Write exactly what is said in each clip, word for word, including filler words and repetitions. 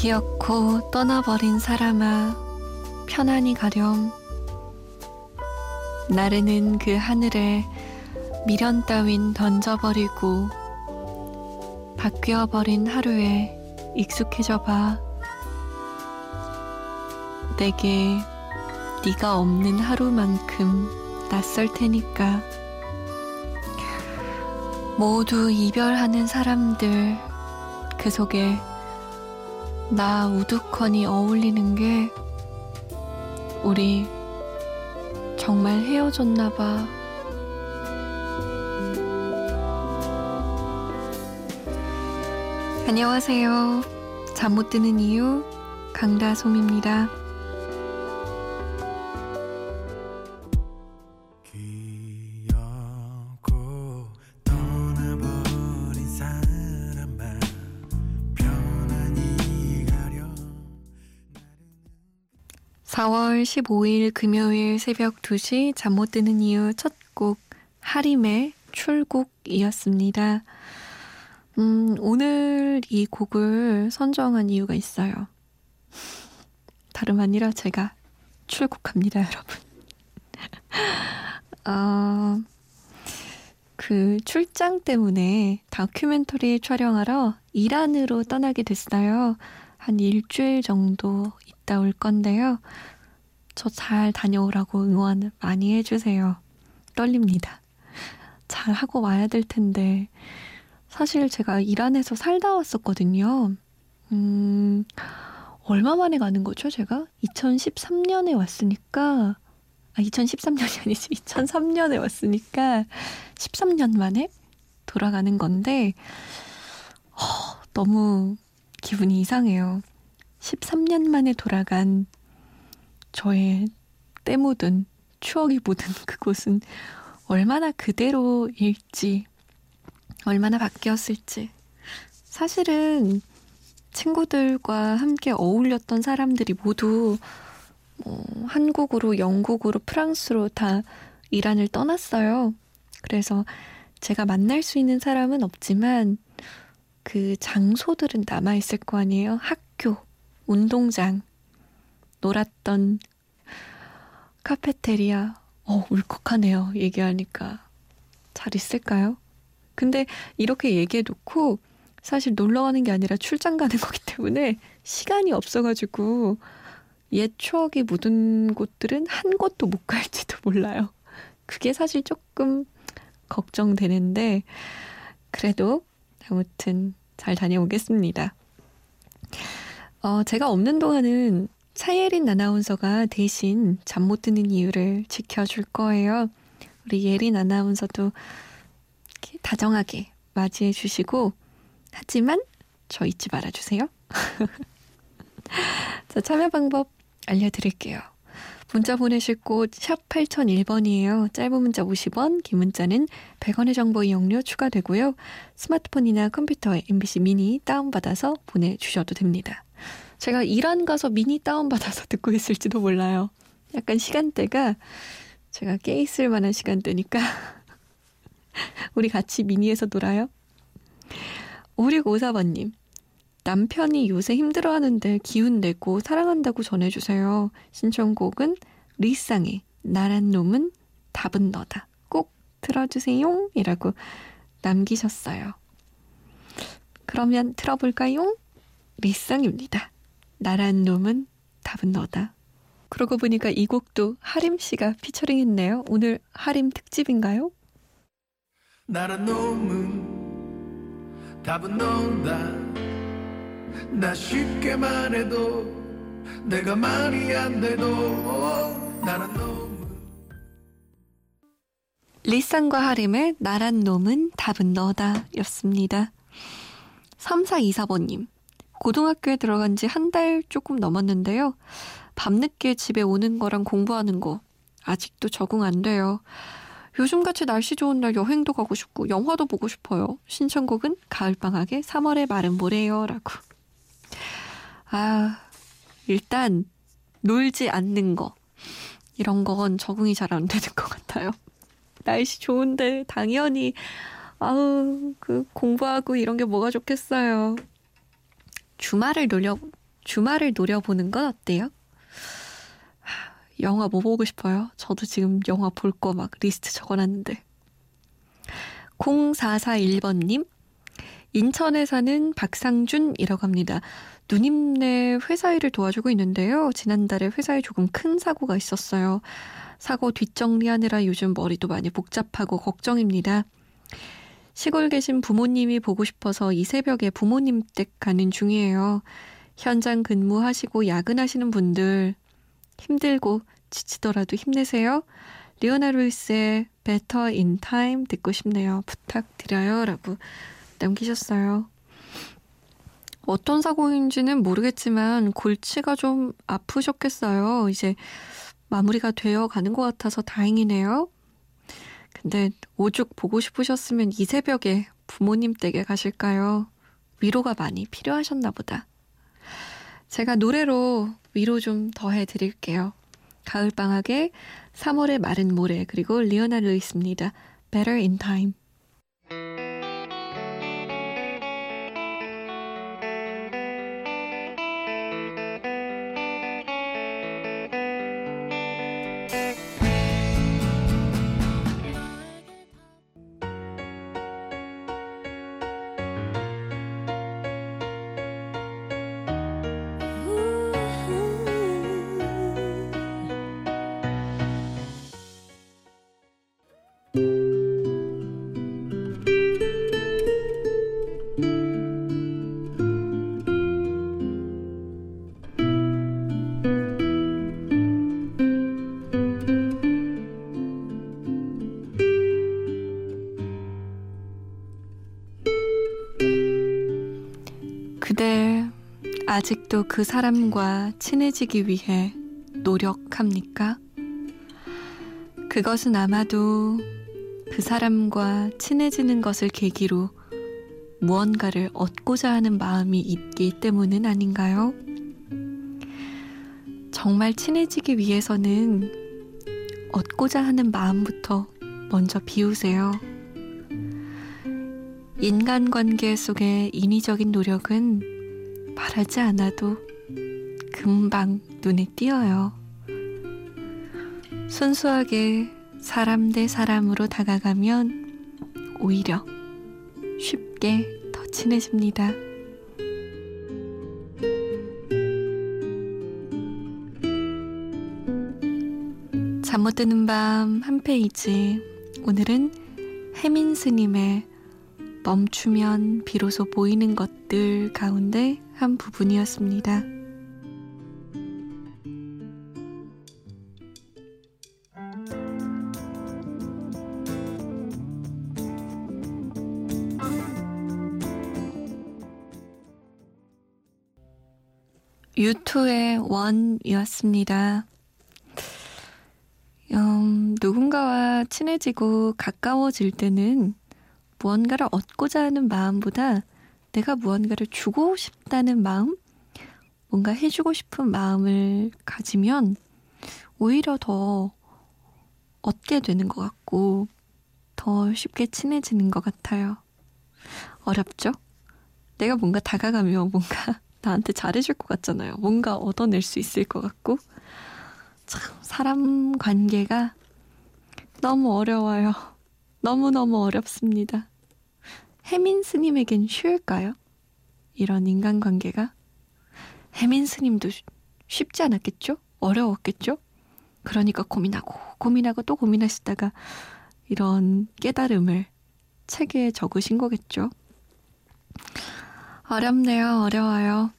기어코 떠나버린 사람아 편안히 가렴. 나르는 그 하늘에 미련 따윈 던져버리고 바뀌어버린 하루에 익숙해져봐. 내게 네가 없는 하루만큼 낯설 테니까. 모두 이별하는 사람들 그 속에 나 우두커니 어울리는 게 우리 정말 헤어졌나 봐. 안녕하세요. 잠 못 드는 이유 강다솜입니다. 사월 십오일 금요일 새벽 두 시 잠 못 드는 이유 첫 곡 하림의 출국이었습니다. 음, 오늘 이 곡을 선정한 이유가 있어요. 다름 아니라 제가 출국합니다, 여러분. 어, 그 출장 때문에 다큐멘터리 촬영하러 이란으로 떠나게 됐어요. 한 일주일 정도 있다 올 건데요. 저 잘 다녀오라고 응원 많이 해주세요. 떨립니다. 잘 하고 와야 될 텐데. 사실 제가 이란에서 살다 왔었거든요. 음, 얼마 만에 가는 거죠, 제가? 이천십삼 년에 왔으니까, 아, 이천십삼 년이 아니지, 이천삼 년에 왔으니까, 십삼 년 만에 돌아가는 건데, 어, 너무 기분이 이상해요. 십삼 년 만에 돌아간 저의 때 묻은, 추억이 묻은 그곳은 얼마나 그대로일지, 얼마나 바뀌었을지. 사실은 친구들과 함께 어울렸던 사람들이 모두 뭐 한국으로, 영국으로, 프랑스로 다 이란을 떠났어요. 그래서 제가 만날 수 있는 사람은 없지만 그 장소들은 남아있을 거 아니에요. 학교, 운동장, 놀았던 카페테리아. 어, 울컥하네요. 얘기하니까. 잘 있을까요? 근데 이렇게 얘기해놓고 사실 놀러가는 게 아니라 출장 가는 거기 때문에 시간이 없어가지고 옛 추억이 묻은 곳들은 한 곳도 못 갈지도 몰라요. 그게 사실 조금 걱정되는데 그래도 아무튼 잘 다녀오겠습니다. 어, 제가 없는 동안은 차예린 아나운서가 대신 잠 못 드는 이유를 지켜줄 거예요. 우리 예린 아나운서도 다정하게 맞이해 주시고, 하지만 저 잊지 말아주세요. 자, 참여 방법 알려드릴게요. 문자 보내실 곳 샵 팔공공일 번이에요. 짧은 문자 오십 원, 긴 문자는 백 원의 정보 이용료 추가되고요. 스마트폰이나 컴퓨터에 엠비씨 미니 다운받아서 보내주셔도 됩니다. 제가 이란 가서 미니 다운받아서 듣고 있을지도 몰라요. 약간 시간대가 제가 깨 있을 만한 시간대니까 우리 같이 미니에서 놀아요. 오육오사 번님. 남편이 요새 힘들어하는데 기운내고 사랑한다고 전해주세요. 신청곡은 리쌍의 나란 놈은 답은 너다. 꼭 틀어주세요. 이라고 남기셨어요. 그러면 틀어볼까요? 리쌍입니다. 나란 놈은 답은 너다. 그러고 보니까 이 곡도 하림씨가 피처링했네요. 오늘 하림 특집인가요? 나란 놈은 답은 너다. 나 쉽게 말해도 내가 말이 안 돼도 나란 놈은. 리쌍과 하림의 나란 놈은 답은 너다 였습니다. 삼사이사 번님. 고등학교에 들어간 지 한 달 조금 넘었는데요. 밤늦게 집에 오는 거랑 공부하는 거 아직도 적응 안 돼요. 요즘같이 날씨 좋은 날 여행도 가고 싶고 영화도 보고 싶어요. 신청곡은 가을방학의 삼월의 마른 모래요. 라고. 아, 일단 놀지 않는 거. 이런 건 적응이 잘 안 되는 것 같아요. 날씨 좋은데 당연히 아우 그 공부하고 이런 게 뭐가 좋겠어요. 주말을 놀려, 주말을 노려보는 건 어때요? 영화 뭐 보고 싶어요? 저도 지금 영화 볼 거 막 리스트 적어놨는데. 공사사일 번님, 인천에 사는 박상준이라고 합니다. 누님네 회사 일을 도와주고 있는데요. 지난달에 회사에 조금 큰 사고가 있었어요. 사고 뒷정리하느라 요즘 머리도 많이 복잡하고 걱정입니다. 시골 계신 부모님이 보고 싶어서 이 새벽에 부모님 댁 가는 중이에요. 현장 근무하시고 야근하시는 분들 힘들고 지치더라도 힘내세요. 리오나 루이스의 Better in Time 듣고 싶네요. 부탁드려요. 라고 남기셨어요. 어떤 사고인지는 모르겠지만 골치가 좀 아프셨겠어요. 이제 마무리가 되어 가는 것 같아서 다행이네요. 근데 오죽 보고 싶으셨으면 이 새벽에 부모님 댁에 가실까요? 위로가 많이 필요하셨나 보다. 제가 노래로 위로 좀 더해드릴게요. 가을방학에 삼월의 마른 모래 그리고 리오나 루이스입니다. Better in Time. 그대 아직도 그 사람과 친해지기 위해 노력합니까? 그것은 아마도 그 사람과 친해지는 것을 계기로 무언가를 얻고자 하는 마음이 있기 때문은 아닌가요? 정말 친해지기 위해서는 얻고자 하는 마음부터 먼저 비우세요. 인간관계 속의 인위적인 노력은 바라지 않아도 금방 눈에 띄어요. 순수하게 사람 대 사람으로 다가가면 오히려 쉽게 더 친해집니다. 잠 못 드는 밤 한 페이지. 오늘은 해민 스님의 멈추면 비로소 보이는 것들 가운데 한 부분이었습니다. 유투의 원이었습니다. 음, 누군가와 친해지고 가까워질 때는 무언가를 얻고자 하는 마음보다 내가 무언가를 주고 싶다는 마음, 뭔가 해주고 싶은 마음을 가지면 오히려 더 얻게 되는 것 같고 더 쉽게 친해지는 것 같아요. 어렵죠? 내가 뭔가 다가가면 뭔가 나한테 잘해줄 것 같잖아요. 뭔가 얻어낼 수 있을 것 같고. 참 사람 관계가 너무 어려워요. 너무너무 어렵습니다. 해민 스님에겐 쉬울까요? 이런 인간관계가? 해민 스님도 쉽지 않았겠죠? 어려웠겠죠? 그러니까 고민하고 고민하고 또 고민하시다가 이런 깨달음을 책에 적으신 거겠죠? 어렵네요. 어려워요.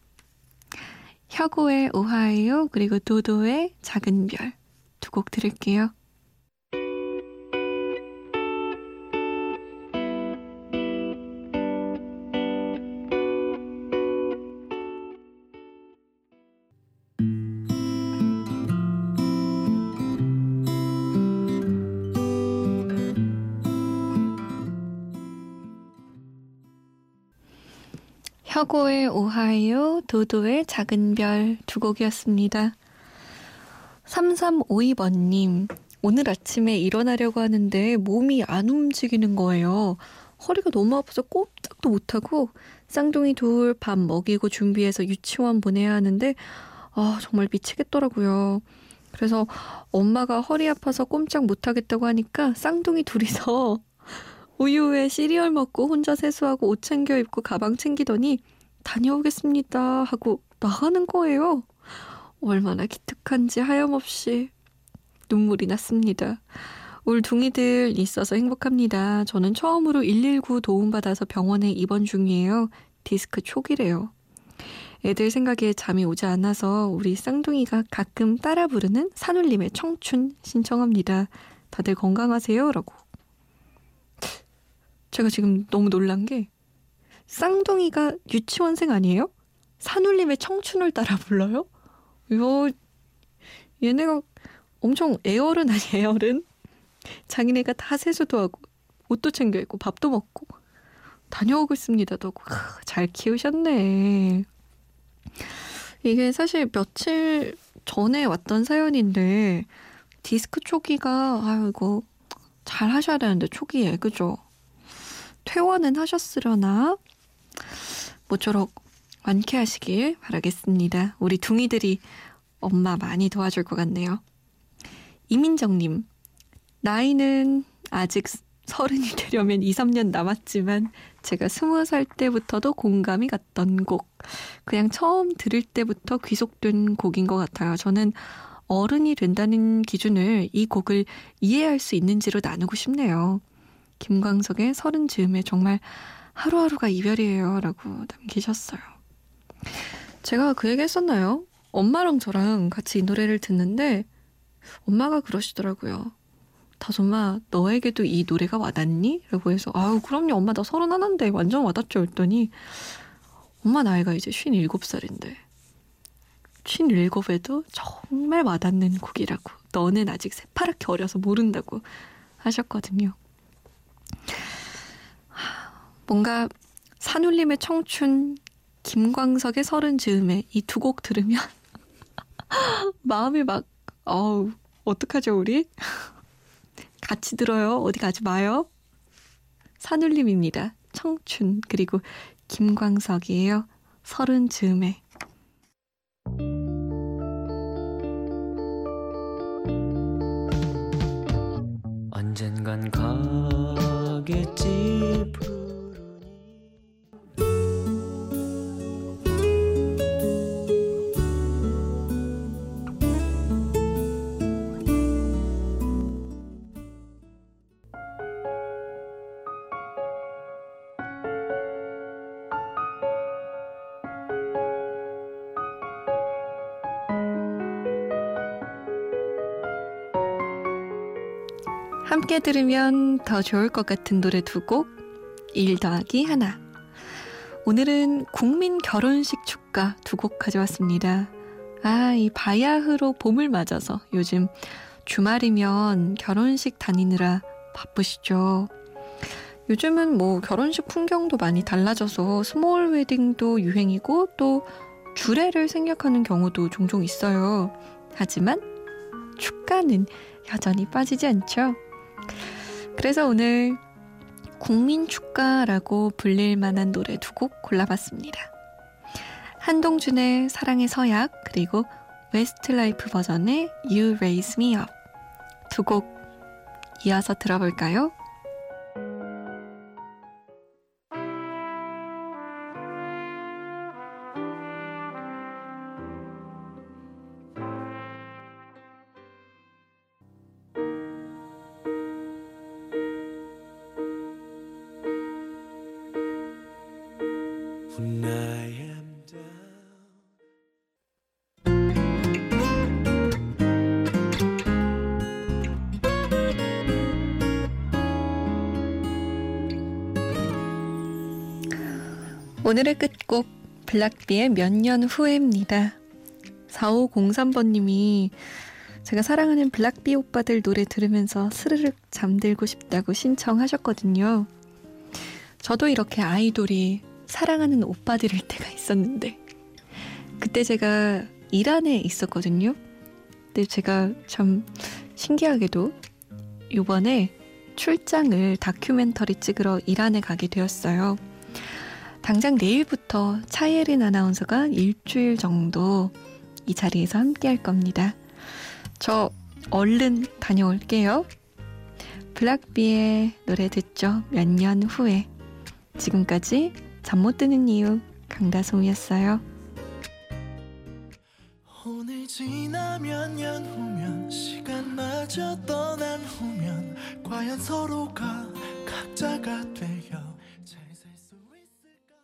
혁오의 오하이오 그리고 도도의 작은 별 두 곡 들을게요. 혁오의 오하이오, 도도의 작은 별 두 곡이었습니다. 삼삼오이 번님, 오늘 아침에 일어나려고 하는데 몸이 안 움직이는 거예요. 허리가 너무 아파서 꼼짝도 못하고 쌍둥이 둘 밥 먹이고 준비해서 유치원 보내야 하는데 아 정말 미치겠더라고요. 그래서 엄마가 허리 아파서 꼼짝 못하겠다고 하니까 쌍둥이 둘이서 우유에 시리얼 먹고 혼자 세수하고 옷 챙겨 입고 가방 챙기더니 다녀오겠습니다 하고 나가는 거예요. 얼마나 기특한지 하염없이 눈물이 났습니다. 울둥이들 있어서 행복합니다. 저는 처음으로 일일구 도움받아서 병원에 입원 중이에요. 디스크 초기래요. 애들 생각에 잠이 오지 않아서 우리 쌍둥이가 가끔 따라 부르는 산울림의 청춘 신청합니다. 다들 건강하세요 라고. 제가 지금 너무 놀란 게 쌍둥이가 유치원생 아니에요? 산울림의 청춘을 따라 불러요? 요 얘네가 엄청 애어른 아니에요? 애어른? 자기네가 다 세수도 하고 옷도 챙겨 입고 밥도 먹고 다녀오고 있습니다. 너고 잘 키우셨네. 이게 사실 며칠 전에 왔던 사연인데 디스크 초기가 아유 이거 잘 하셔야 되는데 초기에 그죠? 퇴원은 하셨으려나? 모쪼록 완쾌하시길 바라겠습니다. 우리 둥이들이 엄마 많이 도와줄 것 같네요. 이민정님, 나이는 아직 서른이 되려면 이삼 년 남았지만 제가 스무 살 때부터도 공감이 갔던 곡. 그냥 처음 들을 때부터 귀속된 곡인 것 같아요. 저는 어른이 된다는 기준을 이 곡을 이해할 수 있는지로 나누고 싶네요. 김광석의 서른 즈음에 정말 하루하루가 이별이에요 라고 남기셨어요. 제가 그 얘기 했었나요? 엄마랑 저랑 같이 이 노래를 듣는데 엄마가 그러시더라고요. 다솜아 너에게도 이 노래가 와닿니? 라고 해서 아우 그럼요 엄마 나 서른 하나인데 완전 와닿죠 했더니 엄마 나이가 이제 쉰일곱 살인데 쉰일곱에도 정말 와닿는 곡이라고 너는 아직 새파랗게 어려서 모른다고 하셨거든요. 뭔가 산울림의 청춘 김광석의 서른 즈음에 이 두 곡 들으면 마음이 막 어우 어떡하죠 우리? 같이 들어요. 어디 가지 마요. 산울림입니다. 청춘 그리고 김광석이에요. 서른 즈음에. 언젠간 가겠지 함께 들으면 더 좋을 것 같은 노래 두 곡, 일 더하기 하나. 오늘은 국민 결혼식 축가 두 곡 가져왔습니다. 아, 이 바야흐로 봄을 맞아서 요즘 주말이면 결혼식 다니느라 바쁘시죠. 요즘은 뭐 결혼식 풍경도 많이 달라져서 스몰 웨딩도 유행이고 또 주례를 생략하는 경우도 종종 있어요. 하지만 축가는 여전히 빠지지 않죠. 그래서 오늘 국민축가라고 불릴 만한 노래 두 곡 골라봤습니다. 한동준의 사랑의 서약 그리고 웨스트라이프 버전의 You Raise Me Up 두 곡 이어서 들어볼까요? 오늘의 끝곡 블락비의 몇 년 후회입니다. 사오공삼 번님이 제가 사랑하는 블락비 오빠들 노래 들으면서 스르륵 잠들고 싶다고 신청하셨거든요. 저도 이렇게 아이돌이 사랑하는 오빠들일 때가 있었는데 그때 제가 이란에 있었거든요. 근데 제가 참 신기하게도 이번에 출장을 다큐멘터리 찍으러 이란에 가게 되었어요. 당장 내일부터 차예린 아나운서가 일주일 정도 이 자리에서 함께 할 겁니다. 저 얼른 다녀올게요. 블락비의 노래 듣죠. 몇 년 후에. 지금까지 잠 못 드는 이유 강다솜이었어요. 오늘 지나 몇 년 후면 시간마저 떠난 후면 과연 서로가 각자가 되어